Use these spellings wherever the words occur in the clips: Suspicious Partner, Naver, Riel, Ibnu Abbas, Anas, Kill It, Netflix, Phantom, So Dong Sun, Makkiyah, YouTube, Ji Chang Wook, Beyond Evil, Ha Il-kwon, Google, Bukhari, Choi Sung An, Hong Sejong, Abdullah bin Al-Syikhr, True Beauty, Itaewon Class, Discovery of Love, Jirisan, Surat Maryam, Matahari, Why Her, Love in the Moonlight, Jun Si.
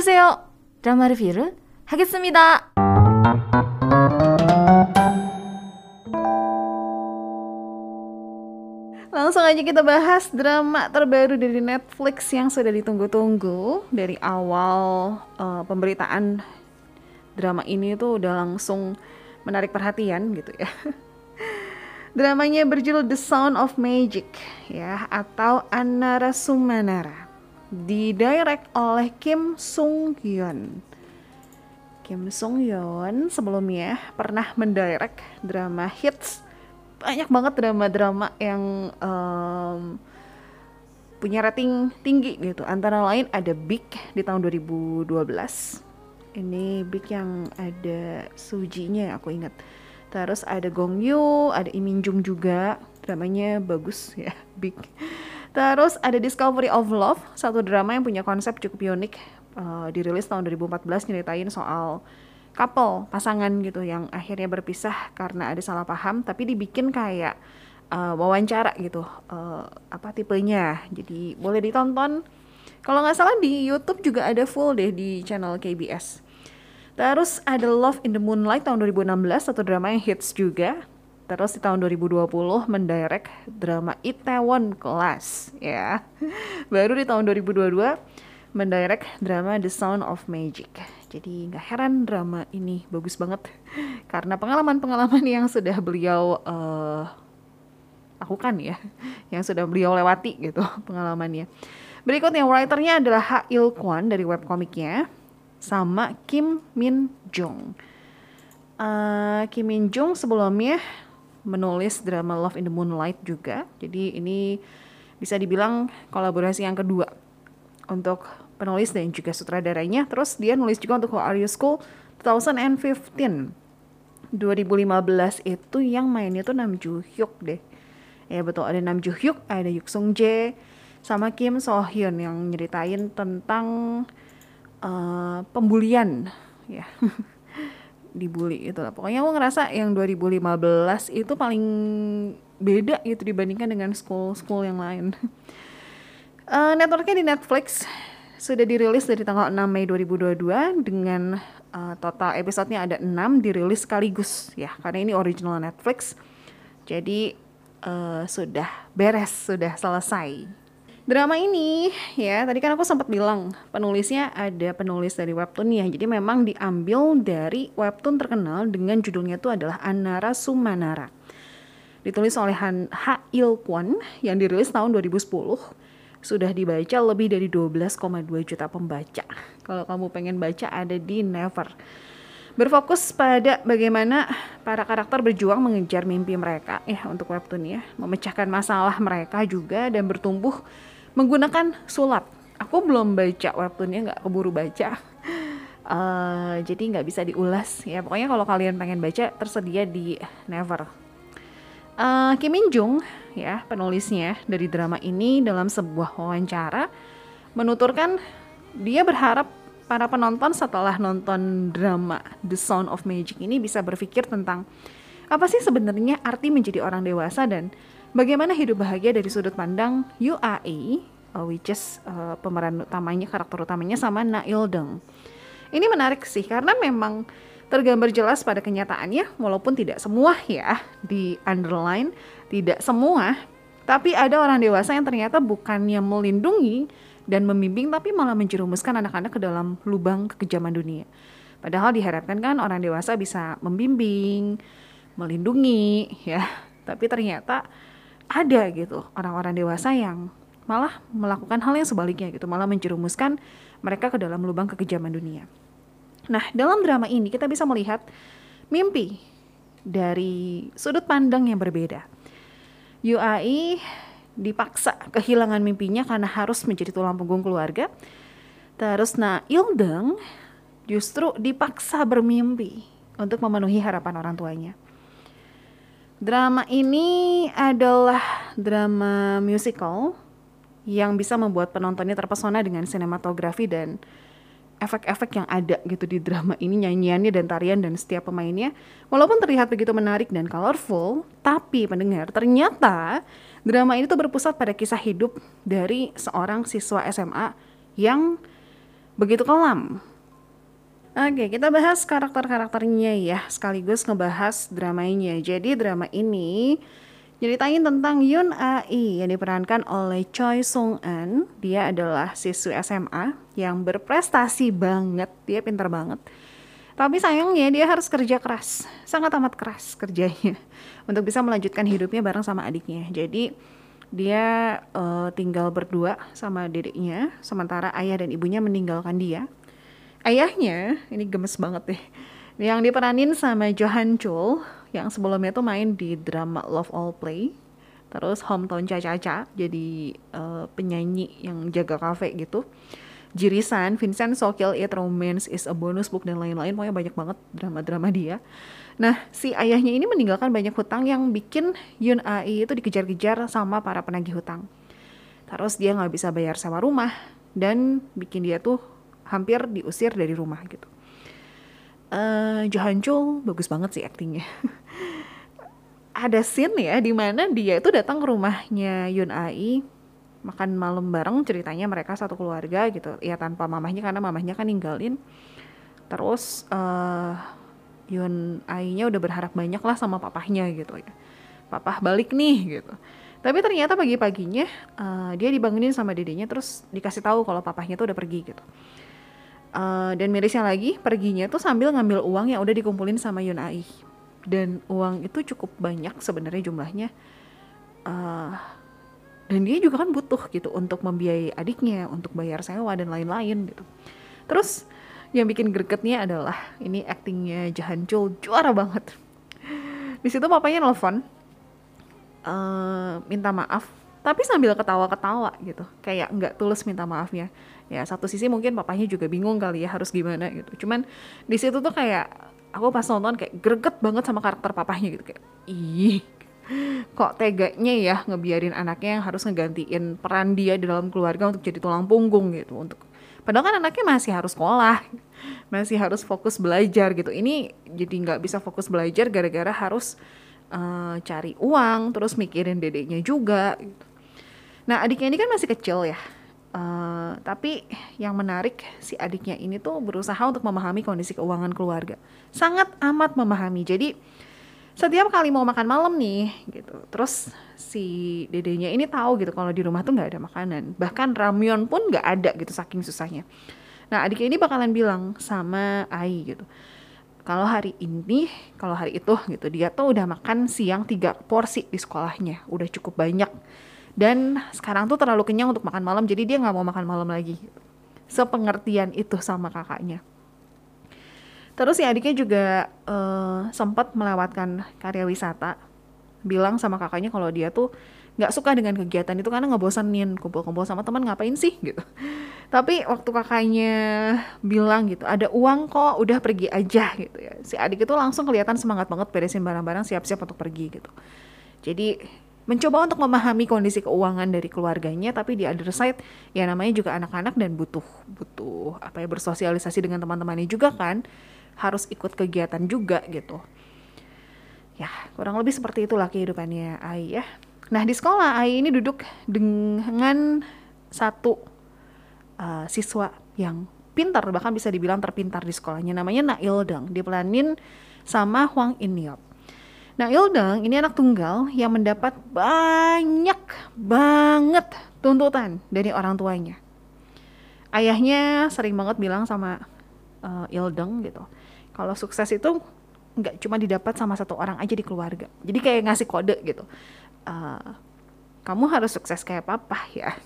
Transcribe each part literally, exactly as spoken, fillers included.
보세요. 드라마 리뷰를 하겠습니다. Langsung aja kita bahas drama terbaru dari Netflix yang sudah ditunggu-tunggu. Dari awal uh, pemberitaan drama ini tuh udah langsung menarik perhatian gitu ya. Dramanya berjudul The Sound of Magic ya, atau Anarasumanara. Didirect oleh Kim Sung Hyun. Kim Sung Hyun sebelumnya pernah mendirect drama hits. Banyak banget drama-drama yang um, punya rating tinggi gitu. Antara lain ada Big di tahun dua ribu dua belas. Ini Big yang ada Suji-nya aku ingat. Terus ada Gong Yoo, ada Im Jin Jung juga. Dramanya bagus ya, Big. Terus ada Discovery of Love, satu drama yang punya konsep cukup unik. Uh, dirilis tahun dua ribu empat belas, nyeritain soal couple, pasangan gitu yang akhirnya berpisah karena ada salah paham, tapi dibikin kayak uh, wawancara gitu, uh, apa tipenya, jadi boleh ditonton. Kalau nggak salah di YouTube juga ada full deh di channel K B S. Terus ada Love in the Moonlight tahun dua ribu enam belas, satu drama yang hits juga. Terus di tahun dua ribu dua puluh mendirect drama Itaewon Class ya. Baru di tahun dua ribu dua puluh dua mendirect drama The Sound of Magic. Jadi gak heran drama ini bagus banget karena pengalaman-pengalaman yang sudah beliau uh, lakukan ya, yang sudah beliau lewati gitu pengalamannya. Berikutnya writernya adalah Ha Il-kwon dari webkomiknya, sama Kim Min Jung. uh, Kim Min Jung sebelumnya menulis drama Love in the Moonlight juga. Jadi ini bisa dibilang kolaborasi yang kedua untuk penulis dan juga sutradaranya. Terus dia nulis juga untuk How Are You School dua ribu lima belas. dua ribu lima belas itu yang mainnya tuh Nam Joo Hyuk deh. Ya betul, ada Nam Joo Hyuk, ada Yook Sung Jae, sama Kim So Hyun yang nyeritain tentang uh, pembulian ya. Dibully itulah. Pokoknya aku ngerasa yang dua ribu lima belas itu paling beda gitu dibandingkan dengan school-school yang lain. Uh, networknya di Netflix sudah dirilis dari tanggal enam Mei dua ribu dua puluh dua dengan uh, total episodenya ada enam dirilis sekaligus ya, karena ini original Netflix. Jadi uh, sudah beres, sudah selesai. Drama ini ya, tadi kan aku sempat bilang penulisnya ada penulis dari webtoon ya. Jadi memang diambil dari webtoon terkenal dengan judulnya itu adalah Anarasumanara. Ditulis oleh Han, Ha Il-kwon yang dirilis tahun dua ribu sepuluh. Sudah dibaca lebih dari dua belas koma dua juta pembaca. Kalau kamu pengen baca ada di Naver. Berfokus pada bagaimana para karakter berjuang mengejar mimpi mereka ya, untuk webtoon ya, memecahkan masalah mereka juga dan bertumbuh menggunakan sulap. Aku belum baca webtoonnya, nggak keburu baca. Uh, jadi nggak bisa diulas ya. Pokoknya kalau kalian pengen baca tersedia di Naver. Uh, Kim Min Jung ya, penulisnya dari drama ini dalam sebuah wawancara menuturkan dia berharap para penonton setelah nonton drama The Sound of Magic ini bisa berpikir tentang apa sih sebenarnya arti menjadi orang dewasa dan bagaimana hidup bahagia dari sudut pandang Yoon Ah-yi, uh, which is uh, pemeran utamanya, karakter utamanya, sama Na Il-deung. Ini menarik sih karena memang tergambar jelas pada kenyataannya, walaupun tidak semua ya, di underline, tidak semua, tapi ada orang dewasa yang ternyata bukannya melindungi dan membimbing, tapi malah menjerumuskan anak-anak ke dalam lubang kekejaman dunia. Padahal diharapkan kan orang dewasa bisa membimbing, melindungi ya, tapi ternyata ada gitu orang-orang dewasa yang malah melakukan hal yang sebaliknya gitu, malah menjerumuskan mereka ke dalam lubang kekejaman dunia. Nah, dalam drama ini kita bisa melihat mimpi dari sudut pandang yang berbeda. Yoon Ah-yi dipaksa kehilangan mimpinya karena harus menjadi tulang punggung keluarga. Terus Na Il-deung justru dipaksa bermimpi untuk memenuhi harapan orang tuanya. Drama ini adalah drama musical yang bisa membuat penontonnya terpesona dengan sinematografi dan efek-efek yang ada gitu di drama ini, nyanyiannya dan tarian dan setiap pemainnya. Walaupun terlihat begitu menarik dan colorful, tapi pendengar, ternyata drama ini tuh berpusat pada kisah hidup dari seorang siswa S M A yang begitu kelam. Oke, kita bahas karakter-karakternya ya, sekaligus ngebahas dramanya. Jadi drama ini ceritain tentang Yoon Ah-yi yang diperankan oleh Choi Sung An. Dia adalah siswi S M A yang berprestasi banget, dia pintar banget. Tapi sayangnya dia harus kerja keras, sangat amat keras kerjanya untuk bisa melanjutkan hidupnya bareng sama adiknya. Jadi dia uh, tinggal berdua sama dedeknya, sementara ayah dan ibunya meninggalkan dia. Ayahnya, ini gemes banget deh, yang diperanin sama Johan Cho, yang sebelumnya tuh main di drama Love All Play, terus Hometown Cha-Cha-Cha, jadi uh, penyanyi yang jaga kafe gitu, Jirisan, Vincent So, Kill It, Romance is a Bonus Book, dan lain-lain. Pokoknya banyak banget drama-drama dia. Nah, si ayahnya ini meninggalkan banyak hutang yang bikin Yoon Ah-yi itu dikejar-kejar sama para penagih hutang. Terus dia gak bisa bayar sewa rumah, dan bikin dia tuh hampir diusir dari rumah gitu. Uh, Johan Cho bagus banget sih aktingnya. Ada scene ya dimana dia itu datang ke rumahnya Yoon Ah-yi, makan malam bareng, ceritanya mereka satu keluarga gitu. Ya tanpa mamahnya karena mamahnya kan ninggalin. Terus uh, Yoon Ah-yi-nya udah berharap banyak lah sama papahnya gitu ya. Papah balik nih gitu. Tapi ternyata pagi-paginya uh, dia dibangunin sama dedenya, terus dikasih tahu kalau papahnya tuh udah pergi gitu. Uh, dan mirisnya lagi, perginya tuh sambil ngambil uang yang udah dikumpulin sama Yoon Ah-yi. Dan uang itu cukup banyak sebenarnya jumlahnya. Uh, dan dia juga kan butuh gitu untuk membiayai adiknya, untuk bayar sewa dan lain-lain gitu. Terus yang bikin gregetnya adalah ini aktingnya Johan Cho juara banget. Di situ papanya nelfon, uh, minta maaf, tapi sambil ketawa-ketawa gitu, kayak nggak tulus minta maafnya. Ya satu sisi mungkin papahnya juga bingung kali ya harus gimana gitu, cuman di situ tuh kayak aku pas nonton kayak greget banget sama karakter papahnya gitu, kayak ih kok teganya ya ngebiarin anaknya yang harus ngegantiin peran dia di dalam keluarga untuk jadi tulang punggung gitu, untuk padahal kan anaknya masih harus sekolah, masih harus fokus belajar gitu. Ini jadi nggak bisa fokus belajar gara-gara harus uh, cari uang, terus mikirin dedeknya juga gitu. Nah adiknya ini kan masih kecil ya, uh, tapi yang menarik si adiknya ini tuh berusaha untuk memahami kondisi keuangan keluarga, sangat amat memahami. Jadi setiap kali mau makan malam nih gitu, terus si dedenya ini tahu gitu kalau di rumah tuh nggak ada makanan, bahkan ramyeon pun nggak ada gitu saking susahnya. Nah adiknya ini bakalan bilang sama Ai gitu, kalau hari ini, kalau hari itu gitu, dia tuh udah makan siang tiga porsi di sekolahnya, udah cukup banyak. Dan sekarang tuh terlalu kenyang untuk makan malam, jadi dia gak mau makan malam lagi. Sepengertian itu sama kakaknya. Terus si adiknya juga uh, sempat melewatkan karya wisata, bilang sama kakaknya kalau dia tuh gak suka dengan kegiatan itu karena ngebosenin, kumpul-kumpul sama teman ngapain sih gitu. Tapi waktu kakaknya bilang gitu, ada uang kok, udah pergi aja gitu ya, si adik itu langsung kelihatan semangat banget beresin barang-barang, siap-siap untuk pergi gitu. Jadi mencoba untuk memahami kondisi keuangan dari keluarganya, tapi di other side ya namanya juga anak-anak dan butuh butuh apa ya bersosialisasi dengan teman-temannya juga kan, harus ikut kegiatan juga gitu. Ya, kurang lebih seperti itulah kehidupannya Ai ya. Nah, di sekolah Ai ini duduk dengan satu uh, siswa yang pintar, bahkan bisa dibilang terpintar di sekolahnya, namanya Na Il-deung, diperanin sama Hwang In-yeop. Nah, Il-deung ini anak tunggal yang mendapat banyak banget tuntutan dari orang tuanya. Ayahnya sering banget bilang sama uh, Il-deung gitu, kalau sukses itu nggak cuma didapat sama satu orang aja di keluarga. Jadi kayak ngasih kode gitu, uh, kamu harus sukses kayak papa ya.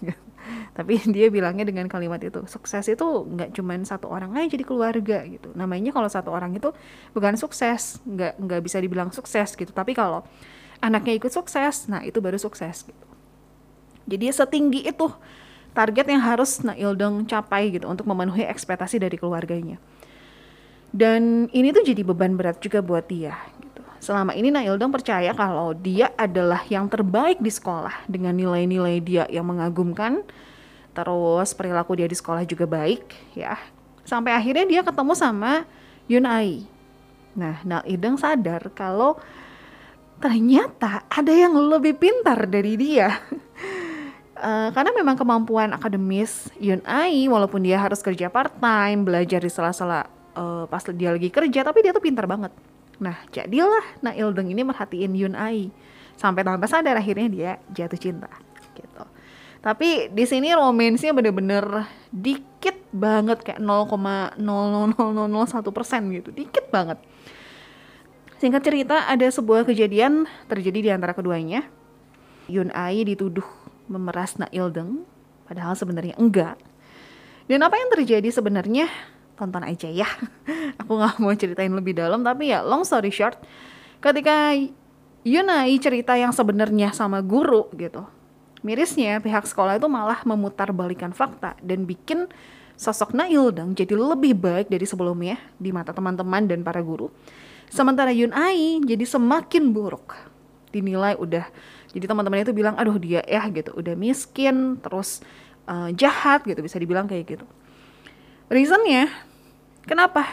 Tapi dia bilangnya dengan kalimat itu, sukses itu nggak cuma satu orang aja di keluarga gitu. Namanya kalau satu orang itu bukan sukses, nggak nggak bisa dibilang sukses gitu. Tapi kalau anaknya ikut sukses, nah itu baru sukses gitu. Jadi setinggi itu target yang harus Na Il-deung capai gitu untuk memenuhi ekspektasi dari keluarganya. Dan ini tuh jadi beban berat juga buat dia gitu. Selama ini Na Il-deung percaya kalau dia adalah yang terbaik di sekolah dengan nilai-nilai dia yang mengagumkan, terus perilaku dia di sekolah juga baik ya. Sampai akhirnya dia ketemu sama Yoon Ah-yi. Nah, Na Il-deung sadar kalau ternyata ada yang lebih pintar dari dia. Uh, karena memang kemampuan akademis Yoon Ah-yi, walaupun dia harus kerja part-time, belajar di sela-sela uh, pas dia lagi kerja, tapi dia tuh pintar banget. Nah, jadilah Na Il-deung ini merhatiin Yoon Ah-yi sampai tanpa sadar akhirnya dia jatuh cinta gitu. Tapi di sini romansnya bener-bener dikit banget, kayak nol koma nol nol nol nol satu persen gitu, dikit banget. Singkat cerita, ada sebuah kejadian terjadi di antara keduanya. Yoon Ah-yi dituduh memeras Na Il-deung, padahal sebenarnya enggak. Dan apa yang terjadi sebenarnya, tonton aja ya. Aku gak mau ceritain lebih dalam, tapi ya long story short, ketika Yoon Ah-yi cerita yang sebenarnya sama guru gitu, mirisnya pihak sekolah itu malah memutarbalikkan fakta dan bikin sosok Na Il-deung jadi lebih baik dari sebelumnya di mata teman-teman dan para guru. Sementara Yoon Ah-yi jadi semakin buruk, dinilai udah. Jadi teman-temannya itu bilang, aduh dia ya gitu, udah miskin, terus uh, jahat gitu, bisa dibilang kayak gitu. Reasonnya, kenapa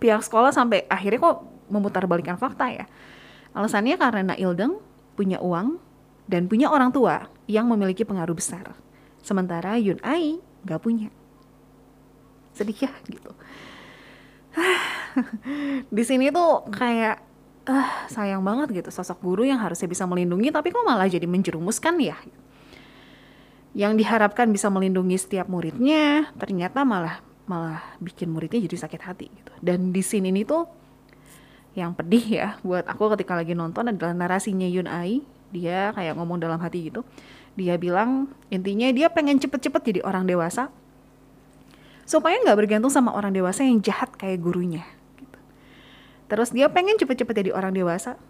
pihak sekolah sampai akhirnya kok memutarbalikkan fakta ya? Alasannya karena Na Il-deung punya uang dan punya orang tua yang memiliki pengaruh besar. Sementara Yoon Ah-yi nggak punya. Sedih ya gitu. Di sini tuh kayak, ah, sayang banget gitu, sosok guru yang harusnya bisa melindungi tapi kok malah jadi menjerumuskan ya. Yang diharapkan bisa melindungi setiap muridnya ternyata malah malah bikin muridnya jadi sakit hati gitu. Dan di sini nih tuh yang pedih ya buat aku ketika lagi nonton adalah narasinya Yoon Ah-yi. Dia kayak ngomong dalam hati gitu. Dia bilang intinya dia pengen cepet-cepet jadi orang dewasa supaya nggak bergantung sama orang dewasa yang jahat kayak gurunya. Terus dia pengen cepet-cepet jadi orang dewasa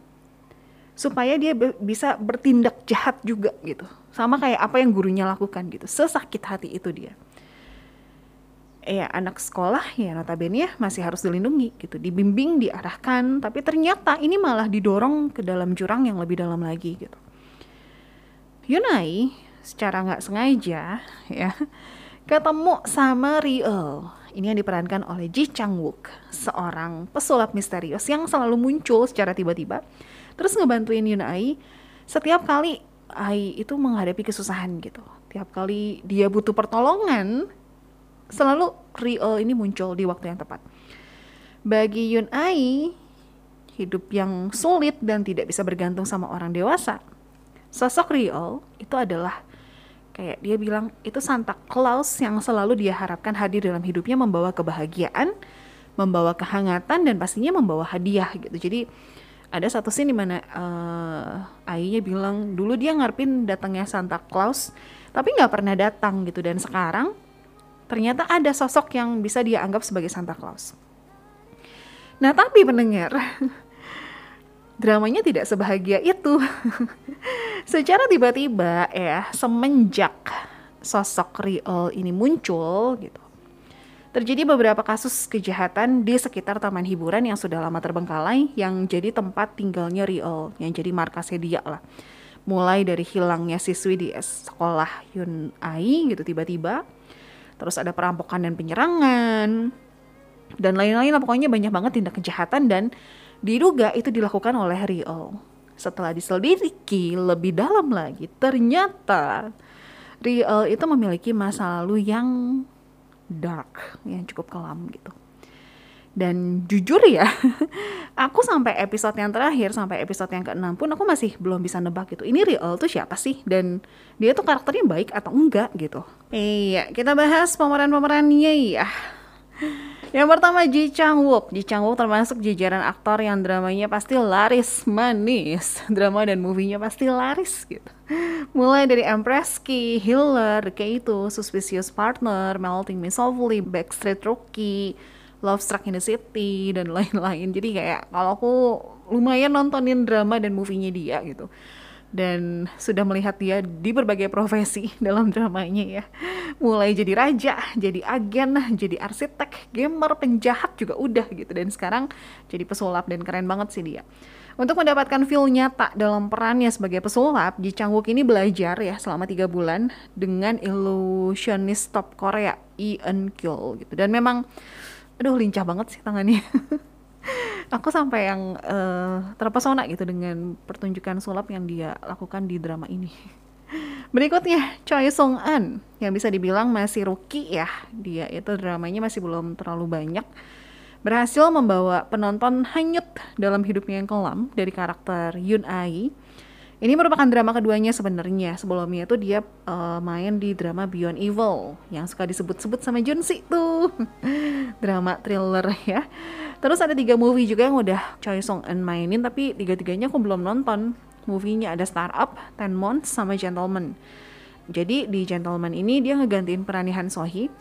supaya dia be- bisa bertindak jahat juga gitu, sama kayak apa yang gurunya lakukan gitu. Sesakit hati itu dia. Ya anak sekolah ya notabene ya masih harus dilindungi gitu, dibimbing, diarahkan, tapi ternyata ini malah didorong ke dalam jurang yang lebih dalam lagi gitu. Yoon Ah-yi secara nggak sengaja ya ketemu sama Riel. Ini yang diperankan oleh Ji Chang Wook, seorang pesulap misterius yang selalu muncul secara tiba-tiba, terus ngebantuin Yoon Ah-yi setiap kali Ai itu menghadapi kesusahan gitu. Tiap kali dia butuh pertolongan, selalu Riel ini muncul di waktu yang tepat. Bagi Yoon Ah-yi, hidup yang sulit dan tidak bisa bergantung sama orang dewasa, sosok Riel itu adalah kayak dia bilang itu Santa Claus yang selalu dia harapkan hadir dalam hidupnya, membawa kebahagiaan, membawa kehangatan, dan pastinya membawa hadiah gitu. Jadi ada satu scene dimana uh, Ai-nya bilang dulu dia ngarepin datangnya Santa Claus tapi nggak pernah datang gitu, dan sekarang ternyata ada sosok yang bisa dia anggap sebagai Santa Claus. Nah tapi pendengar, dramanya tidak sebahagia itu. Secara tiba-tiba ya, semenjak sosok Riel ini muncul gitu, terjadi beberapa kasus kejahatan di sekitar taman hiburan yang sudah lama terbengkalai, yang jadi tempat tinggalnya Riel, yang jadi markasnya dia lah. Mulai dari hilangnya siswi di sekolah Yoon Ah-yi gitu tiba-tiba, terus ada perampokan dan penyerangan, dan lain-lain lah, pokoknya banyak banget tindak kejahatan dan diduga itu dilakukan oleh Riel. Setelah diselidiki lebih dalam lagi, ternyata Riel itu memiliki masa lalu yang dark, yang cukup kelam gitu. Dan jujur ya, aku sampai episode yang terakhir, sampai episode yang keenam pun aku masih belum bisa nebak gitu. Ini Riel tuh siapa sih? Dan dia tuh karakternya baik atau enggak gitu. Iya, kita bahas pemeran-pemerannya ya. Yang pertama Ji Chang Wook. Ji Chang Wook termasuk jajaran aktor yang dramanya pasti laris manis. Drama dan movie-nya pasti laris gitu. Mulai dari Empress Ki, Healer, kayak itu, Suspicious Partner, Melting Me Softly, Backstreet Rookie, Love Struck in the City, dan lain-lain. Jadi kayak kalau aku lumayan nontonin drama dan movie-nya dia gitu. Dan sudah melihat dia di berbagai profesi dalam dramanya ya. Mulai jadi raja, jadi agen, jadi arsitek, gamer, penjahat juga udah gitu. Dan sekarang jadi pesulap, dan keren banget sih dia. Untuk mendapatkan feel nyata dalam perannya sebagai pesulap, Ji Chang Wook ini belajar ya selama tiga bulan dengan ilusionis top Korea, Eun Kyul gitu. Dan memang, aduh lincah banget sih tangannya. Aku sampai yang uh, terpesona gitu dengan pertunjukan sulap yang dia lakukan di drama ini. Berikutnya Choi Song Eun yang bisa dibilang masih rookie ya, dia itu dramanya masih belum terlalu banyak, berhasil membawa penonton hanyut dalam hidupnya yang kelam dari karakter Yoon Ah-yi. Ini merupakan drama keduanya sebenarnya. Sebelumnya itu dia uh, main di drama Beyond Evil yang suka disebut-sebut sama Jun Si tuh. Drama thriller ya. Terus ada tiga movie juga yang udah Choi Song Eun mainin, tapi tiga-tiganya aku belum nonton. Movie-nya ada Startup, Ten Months, sama Gentleman. Jadi di Gentleman ini dia ngegantiin perannya Han So-hi.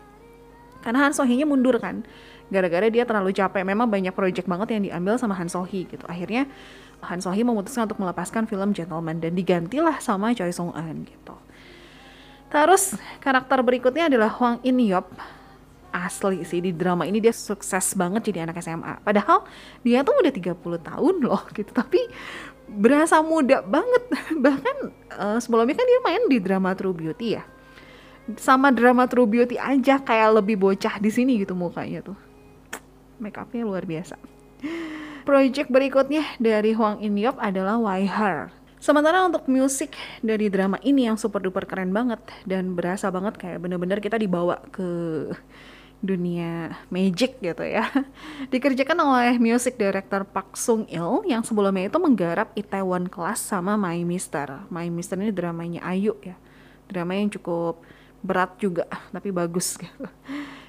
Karena Han So-hi-nya mundur kan. Gara-gara dia terlalu capek. Memang banyak project banget yang diambil sama Han So-hi gitu. Akhirnya Han So-hi memutuskan untuk melepaskan film Gentleman dan digantilah sama Choi Song Eun gitu. Terus karakter berikutnya adalah Hwang In Yeop. Asli sih di drama ini dia sukses banget jadi anak S M A. Padahal dia tuh udah tiga puluh tahun loh gitu, tapi berasa muda banget. Bahkan uh, sebelumnya kan dia main di drama True Beauty ya. Sama drama True Beauty aja kayak lebih bocah di sini gitu mukanya tuh. Make upnya luar biasa. Project berikutnya dari Hwang In Yeop adalah Why Her. Sementara untuk musik dari drama ini yang super duper keren banget dan berasa banget kayak bener-bener kita dibawa ke dunia magic gitu ya. Dikerjakan oleh music director Park Sung Il yang sebelumnya itu menggarap Itaewon Class sama My Mister. My Mister ini dramanya Ayu ya. Drama yang cukup berat juga tapi bagus gitu.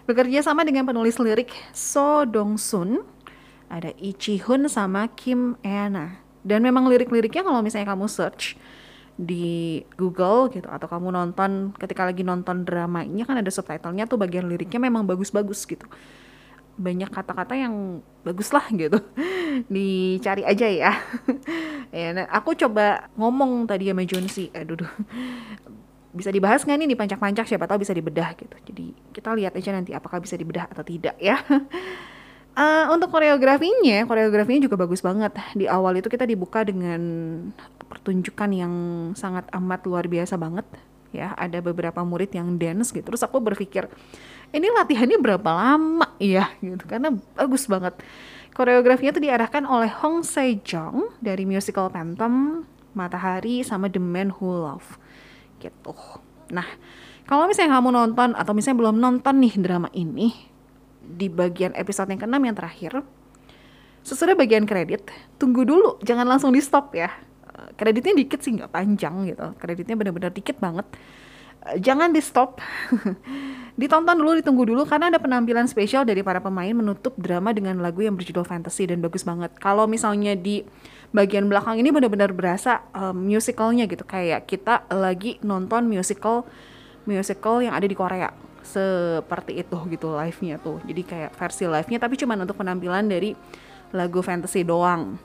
Bekerja sama dengan penulis lirik So Dong Sun, ada Lee Ji-hun sama Kim Eana. Dan memang lirik-liriknya kalau misalnya kamu search di Google gitu, atau kamu nonton ketika lagi nonton dramanya kan ada subtitlenya tuh, bagian liriknya memang bagus-bagus gitu. Banyak kata-kata yang bagus lah gitu. Dicari aja ya. Ya nah, aku coba ngomong tadi sama Jun Si, aduh duh. Bisa dibahas nggak nih, dipancak-pancak siapa tahu bisa dibedah gitu. Jadi kita lihat aja nanti apakah bisa dibedah atau tidak ya. Uh, untuk koreografinya, koreografinya juga bagus banget. Di awal itu kita dibuka dengan pertunjukan yang sangat amat luar biasa banget. Ya, ada beberapa murid yang dance gitu. Terus aku berpikir, ini latihannya berapa lama ya gitu. Karena bagus banget. Koreografinya itu diarahkan oleh Hong Sejong dari musical Phantom, Matahari, sama The Man Who Loved gitu. Nah, kalau misalnya kamu nonton atau misalnya belum nonton nih drama ini, di bagian episode yang keenam yang terakhir sesudah bagian kredit, tunggu dulu, jangan langsung di stop ya. Kreditnya dikit sih, nggak panjang gitu, kreditnya benar-benar dikit banget, jangan di stop. Ditonton dulu, ditunggu dulu, karena ada penampilan spesial dari para pemain menutup drama dengan lagu yang berjudul Fantasy dan bagus banget. Kalau misalnya di bagian belakang ini benar-benar berasa um, musicalnya gitu, kayak kita lagi nonton musical musical yang ada di Korea. Seperti itu gitu live-nya tuh. Jadi kayak versi live-nya tapi cuma untuk penampilan dari lagu fantasy doang.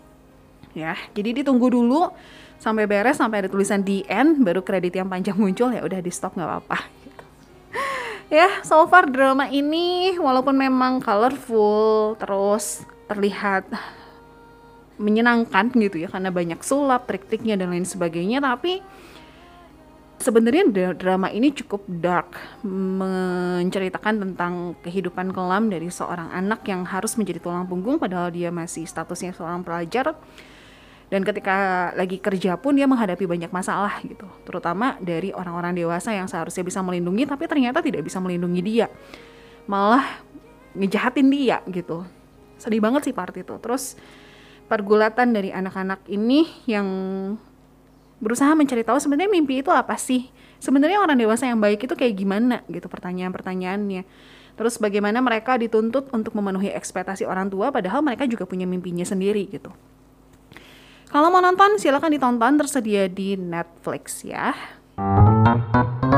Ya, jadi ditunggu dulu sampai beres, sampai ada tulisan the end, baru kredit yang panjang muncul, ya udah di stop nggak apa-apa gitu. Ya, so far drama ini walaupun memang colorful, terus terlihat menyenangkan gitu ya, karena banyak sulap, trik-triknya dan lain sebagainya, tapi sebenarnya drama ini cukup dark, menceritakan tentang kehidupan kelam dari seorang anak yang harus menjadi tulang punggung padahal dia masih statusnya seorang pelajar. Dan ketika lagi kerja pun dia menghadapi banyak masalah gitu, terutama dari orang-orang dewasa yang seharusnya bisa melindungi tapi ternyata tidak bisa melindungi dia, malah ngejahatin dia gitu. Sedih banget sih part itu. Terus pergulatan dari anak-anak ini yang berusaha mencari tahu sebenarnya mimpi itu apa sih? Sebenarnya orang dewasa yang baik itu kayak gimana gitu, pertanyaan-pertanyaannya. Terus bagaimana mereka dituntut untuk memenuhi ekspektasi orang tua padahal mereka juga punya mimpinya sendiri gitu. Kalau mau nonton silakan ditonton, tersedia di Netflix ya.